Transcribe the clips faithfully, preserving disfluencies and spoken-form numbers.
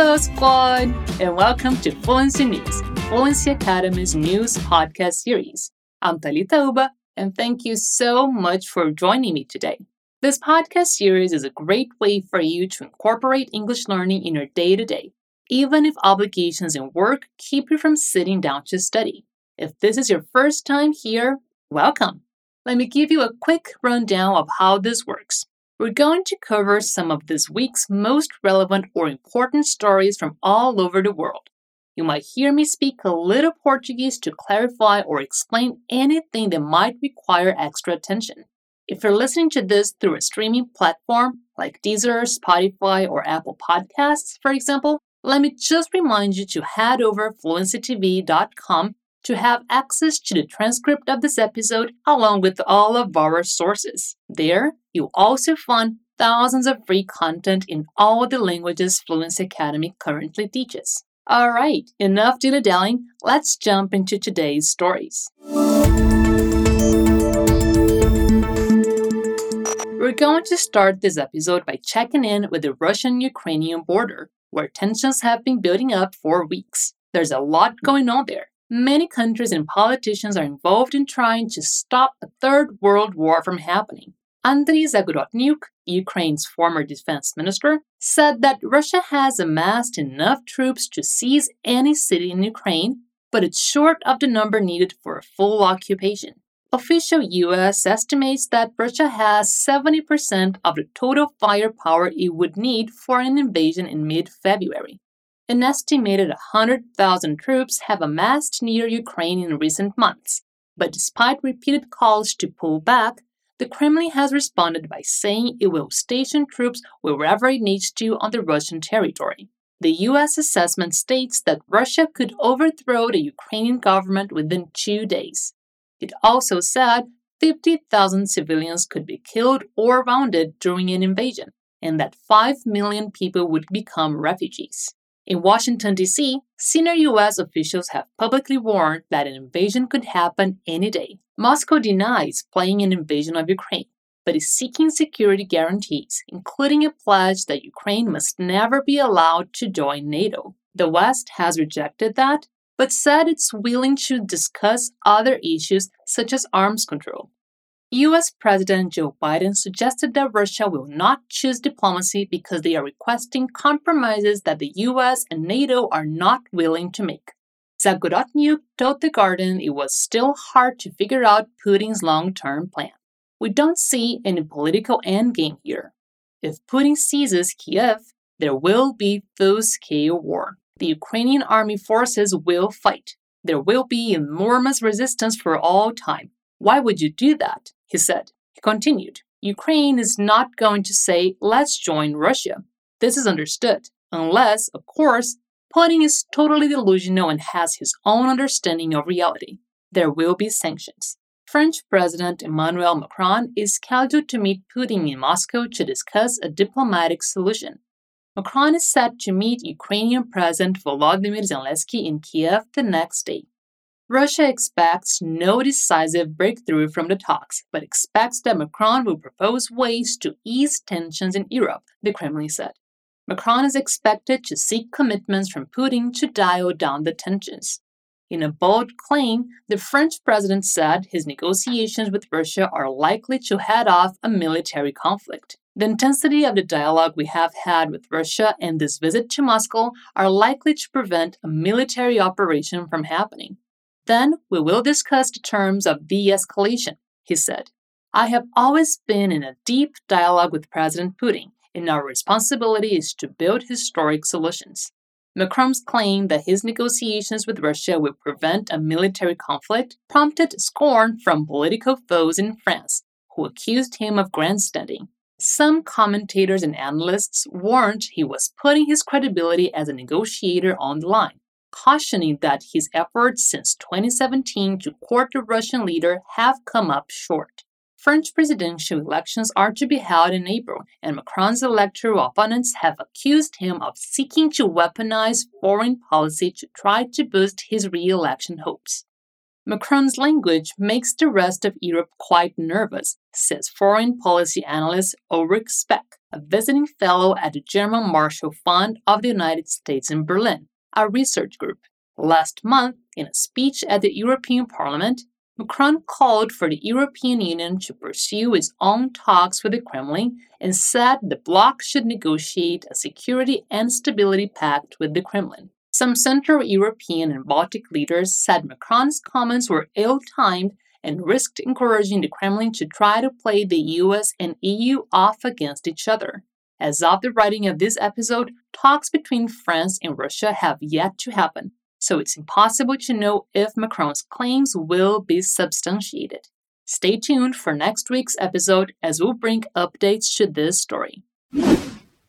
Hello, squad, and welcome to Fluency News, Fluency Academy's news podcast series. I'm Talita Uba, and thank you so much for joining me today. This podcast series is a great way for you to incorporate English learning in your day-to-day, even if obligations and work keep you from sitting down to study. If this is your first time here, welcome. Let me give you a quick rundown of how this works. We're going to cover some of this week's most relevant or important stories from all over the world. You might hear me speak a little Portuguese to clarify or explain anything that might require extra attention. If you're listening to this through a streaming platform like Deezer, Spotify, or Apple Podcasts, for example, let me just remind you to head over Fluency T V dot com to have access to the transcript of this episode along with all of our sources. There, you'll also find thousands of free content in all the languages Fluency Academy currently teaches. All right, enough dilly-dallying, let's jump into today's stories. We're going to start this episode by checking in with the Russian-Ukrainian border, where tensions have been building up for weeks. There's a lot going on there. Many countries and politicians are involved in trying to stop a third world war from happening. Andriy Zagorodnyuk, Ukraine's former defense minister, said that Russia has amassed enough troops to seize any city in Ukraine, but it's short of the number needed for a full occupation. Official U S estimates that Russia has seventy percent of the total firepower it would need for an invasion in mid-February. An estimated one hundred thousand troops have amassed near Ukraine in recent months, but despite repeated calls to pull back, the Kremlin has responded by saying it will station troops wherever it needs to on the Russian territory. The U S assessment states that Russia could overthrow the Ukrainian government within two days. It also said fifty thousand civilians could be killed or wounded during an invasion, and that five million people would become refugees. In Washington, D C, senior U S officials have publicly warned that an invasion could happen any day. Moscow denies planning an invasion of Ukraine, but is seeking security guarantees, including a pledge that Ukraine must never be allowed to join NATO. The West has rejected that, but said it's willing to discuss other issues such as arms control. U S President Joe Biden suggested that Russia will not choose diplomacy because they are requesting compromises that the U S and NATO are not willing to make. Zagorodnyuk told The Guardian it was still hard to figure out Putin's long-term plan. We don't see any political endgame here. If Putin seizes Kiev, there will be full-scale war. The Ukrainian army forces will fight. There will be enormous resistance for all time. Why would you do that? He said. He continued, Ukraine is not going to say, let's join Russia. This is understood, unless, of course, Putin is totally delusional and has his own understanding of reality. There will be sanctions. French President Emmanuel Macron is scheduled to meet Putin in Moscow to discuss a diplomatic solution. Macron is set to meet Ukrainian President Volodymyr Zelensky in Kiev the next day. Russia expects no decisive breakthrough from the talks, but expects that Macron will propose ways to ease tensions in Europe, the Kremlin said. Macron is expected to seek commitments from Putin to dial down the tensions. In a bold claim, the French president said his negotiations with Russia are likely to head off a military conflict. The intensity of the dialogue we have had with Russia and this visit to Moscow are likely to prevent a military operation from happening. Then we will discuss the terms of de-escalation, he said. I have always been in a deep dialogue with President Putin, and our responsibility is to build historic solutions. Macron's claim that his negotiations with Russia will prevent a military conflict prompted scorn from political foes in France, who accused him of grandstanding. Some commentators and analysts warned he was putting his credibility as a negotiator on the line, cautioning that his efforts since twenty seventeen to court the Russian leader have come up short. French presidential elections are to be held in April, and Macron's electoral opponents have accused him of seeking to weaponize foreign policy to try to boost his re-election hopes. Macron's language makes the rest of Europe quite nervous, says foreign policy analyst Ulrich Speck, a visiting fellow at the German Marshall Fund of the United States in Berlin, a research group. Last month, in a speech at the European Parliament, Macron called for the European Union to pursue its own talks with the Kremlin and said the bloc should negotiate a security and stability pact with the Kremlin. Some Central European and Baltic leaders said Macron's comments were ill-timed and risked encouraging the Kremlin to try to play the U S and E U off against each other. As of the writing of this episode, talks between France and Russia have yet to happen, so it's impossible to know if Macron's claims will be substantiated. Stay tuned for next week's episode, as we'll bring updates to this story.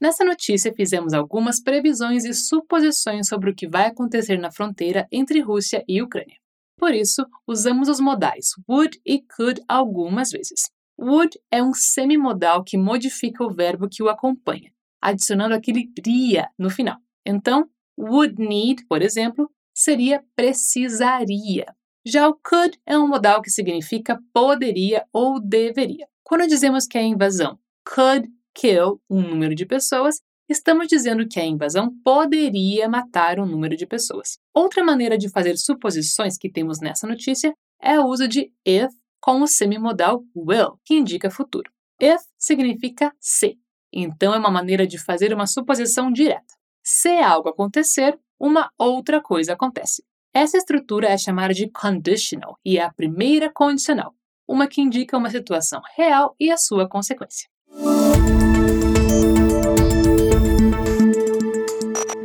Nessa notícia, fizemos algumas previsões e suposições sobre o que vai acontecer na fronteira entre Rússia e Ucrânia. Por isso, usamos os modais would e could algumas vezes. Would é um semimodal que modifica o verbo que o acompanha, adicionando aquele -ria no final. Então, would need, por exemplo, seria precisaria. Já o could é um modal que significa poderia ou deveria. Quando dizemos que a invasão could kill um número de pessoas, estamos dizendo que a invasão poderia matar um número de pessoas. Outra maneira de fazer suposições que temos nessa notícia é o uso de if com o semimodal will, que indica futuro. If significa se, então é uma maneira de fazer uma suposição direta. Se algo acontecer, uma outra coisa acontece. Essa estrutura é chamada de conditional e é a primeira condicional, uma que indica uma situação real e a sua consequência.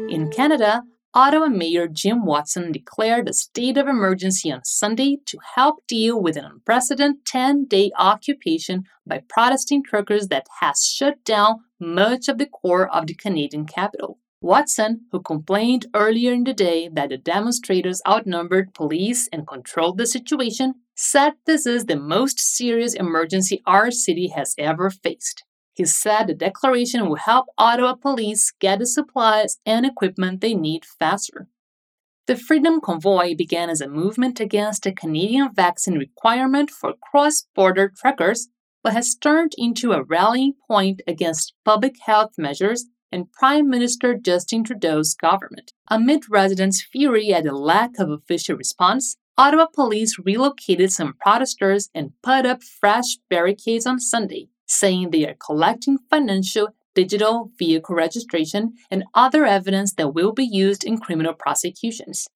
In Canada, Ottawa Mayor Jim Watson declared a state of emergency on Sunday to help deal with an unprecedented ten-day occupation by protesting truckers that has shut down much of the core of the Canadian capital. Watson, who complained earlier in the day that the demonstrators outnumbered police and controlled the situation, said this is the most serious emergency our city has ever faced. He said the declaration will help Ottawa police get the supplies and equipment they need faster. The Freedom Convoy began as a movement against a Canadian vaccine requirement for cross-border truckers, but has turned into a rallying point against public health measures and Prime Minister Justin Trudeau's government. Amid residents' fury at the lack of official response, Ottawa police relocated some protesters and put up fresh barricades on Sunday, saying they are collecting financial, digital vehicle registration, and other evidence that will be used in criminal prosecutions.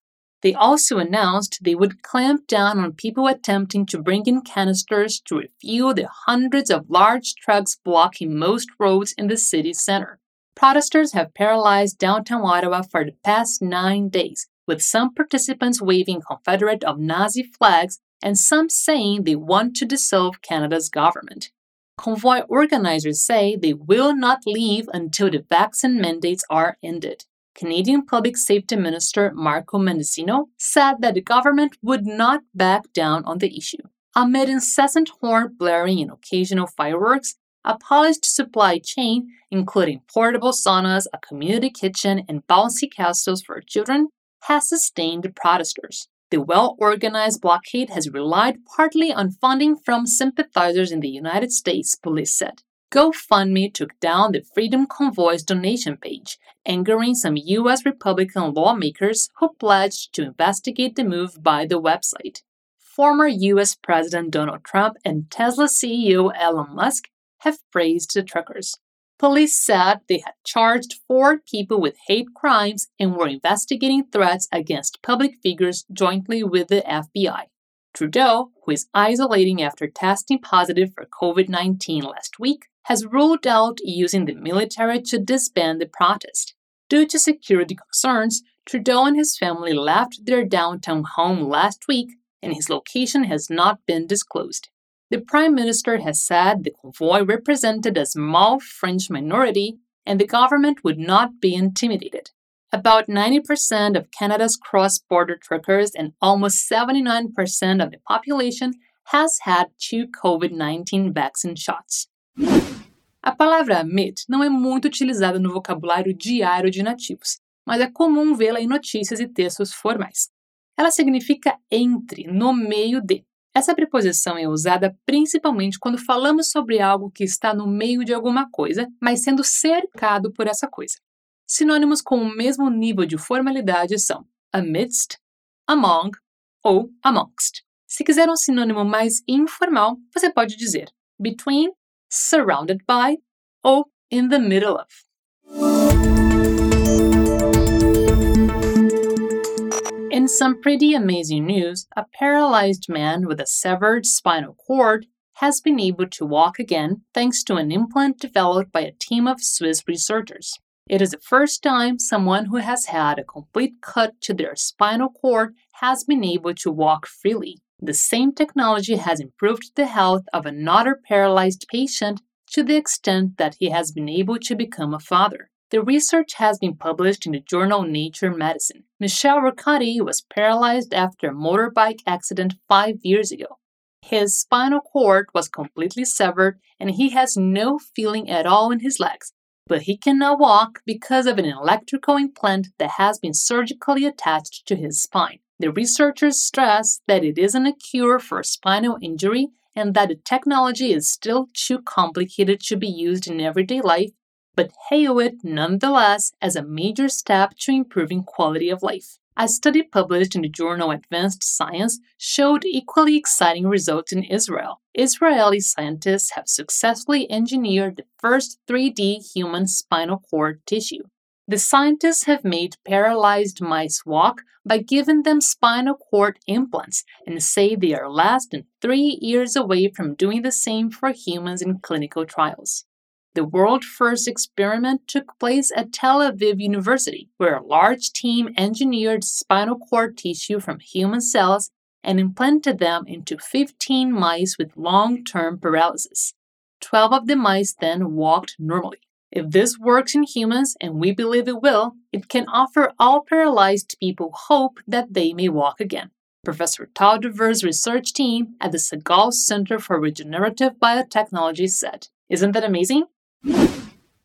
They also announced they would clamp down on people attempting to bring in canisters to refuel the hundreds of large trucks blocking most roads in the city center. Protesters have paralyzed downtown Ottawa for the past nine days, with some participants waving Confederate or Nazi flags and some saying they want to dissolve Canada's government. Convoy organizers say they will not leave until the vaccine mandates are ended. Canadian Public Safety Minister Marco Mendicino said that the government would not back down on the issue. Amid incessant horn blaring and occasional fireworks, a polished supply chain, including portable saunas, a community kitchen, and bouncy castles for children, has sustained the protesters. The well-organized blockade has relied partly on funding from sympathizers in the United States, police said. GoFundMe took down the Freedom Convoy's donation page, angering some U S Republican lawmakers who pledged to investigate the move by the website. Former U S President Donald Trump and Tesla C E O Elon Musk have praised the truckers. Police said they had charged four people with hate crimes and were investigating threats against public figures jointly with the F B I. Trudeau, who is isolating after testing positive for covid nineteen last week, has ruled out using the military to disband the protest. Due to security concerns, Trudeau and his family left their downtown home last week, and his location has not been disclosed. The Prime Minister has said the convoy represented a small French minority and the government would not be intimidated. About ninety percent of Canada's cross-border truckers and almost seventy-nine percent of the population has had two covid nineteen vaccine shots. A palavra admit não é muito utilizada no vocabulário diário de nativos, mas é comum vê-la em notícias e textos formais. Ela significa entre, no meio de. Essa preposição é usada principalmente quando falamos sobre algo que está no meio de alguma coisa, mas sendo cercado por essa coisa. Sinônimos com o mesmo nível de formalidade são amidst, among ou amongst. Se quiser um sinônimo mais informal, você pode dizer between, surrounded by ou in the middle of. In some pretty amazing news, a paralyzed man with a severed spinal cord has been able to walk again thanks to an implant developed by a team of Swiss researchers. It is the first time someone who has had a complete cut to their spinal cord has been able to walk freely. The same technology has improved the health of another paralyzed patient to the extent that he has been able to become a father. The research has been published in the journal Nature Medicine. Michel Riccardi was paralyzed after a motorbike accident five years ago. His spinal cord was completely severed and he has no feeling at all in his legs, but he can now walk because of an electrical implant that has been surgically attached to his spine. The researchers stress that it isn't a cure for spinal injury and that the technology is still too complicated to be used in everyday life, but hail it nonetheless as a major step to improving quality of life. A study published in the journal Advanced Science showed equally exciting results in Israel. Israeli scientists have successfully engineered the first three D human spinal cord tissue. The scientists have made paralyzed mice walk by giving them spinal cord implants and say they are less than three years away from doing the same for humans in clinical trials. The world's first experiment took place at Tel Aviv University, where a large team engineered spinal cord tissue from human cells and implanted them into fifteen mice with long-term paralysis. twelve of the mice then walked normally. If this works in humans, and we believe it will, it can offer all paralyzed people hope that they may walk again. Professor Talita's research team at the Segal Center for Regenerative Biotechnology said, "Isn't that amazing?"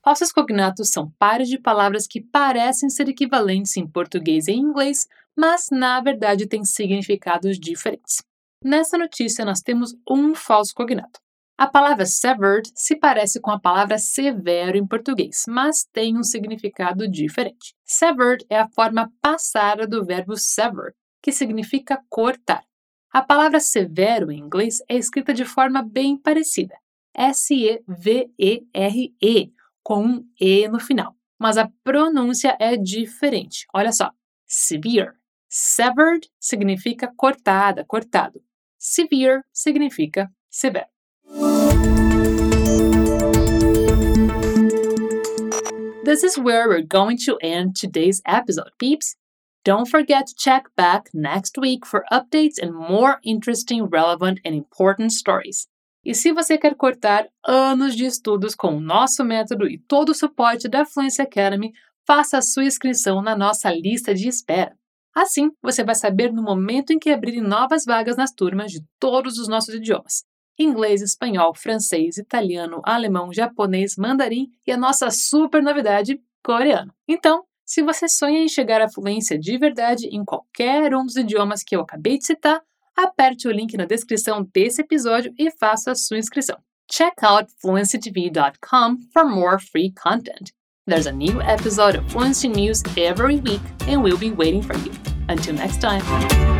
Falsos cognatos são pares de palavras que parecem ser equivalentes em português e inglês, mas na verdade têm significados diferentes. Nessa notícia nós temos um falso cognato. A palavra severed se parece com a palavra severo em português, mas tem um significado diferente. Severed é a forma passada do verbo sever, que significa cortar. A palavra severo em inglês é escrita de forma bem parecida. S E V E R E, com um E no final. Mas a pronúncia é diferente. Olha só. Severe. Severed significa cortada, cortado. Severe significa severo. This is where we're going to end today's episode, peeps. Don't forget to check back next week for updates and more interesting, relevant, and important stories. E se você quer cortar anos de estudos com o nosso método e todo o suporte da Fluency Academy, faça a sua inscrição na nossa lista de espera. Assim, você vai saber no momento em que abrirem novas vagas nas turmas de todos os nossos idiomas. Inglês, espanhol, francês, italiano, alemão, japonês, mandarim e a nossa super novidade, coreano. Então, se você sonha em chegar à fluência de verdade em qualquer um dos idiomas que eu acabei de citar, aperte o link na descrição desse episódio e faça a sua inscrição. Check out Fluency T V dot com for more free content. There's a new episode of Fluency News every week and we'll be waiting for you. Until next time.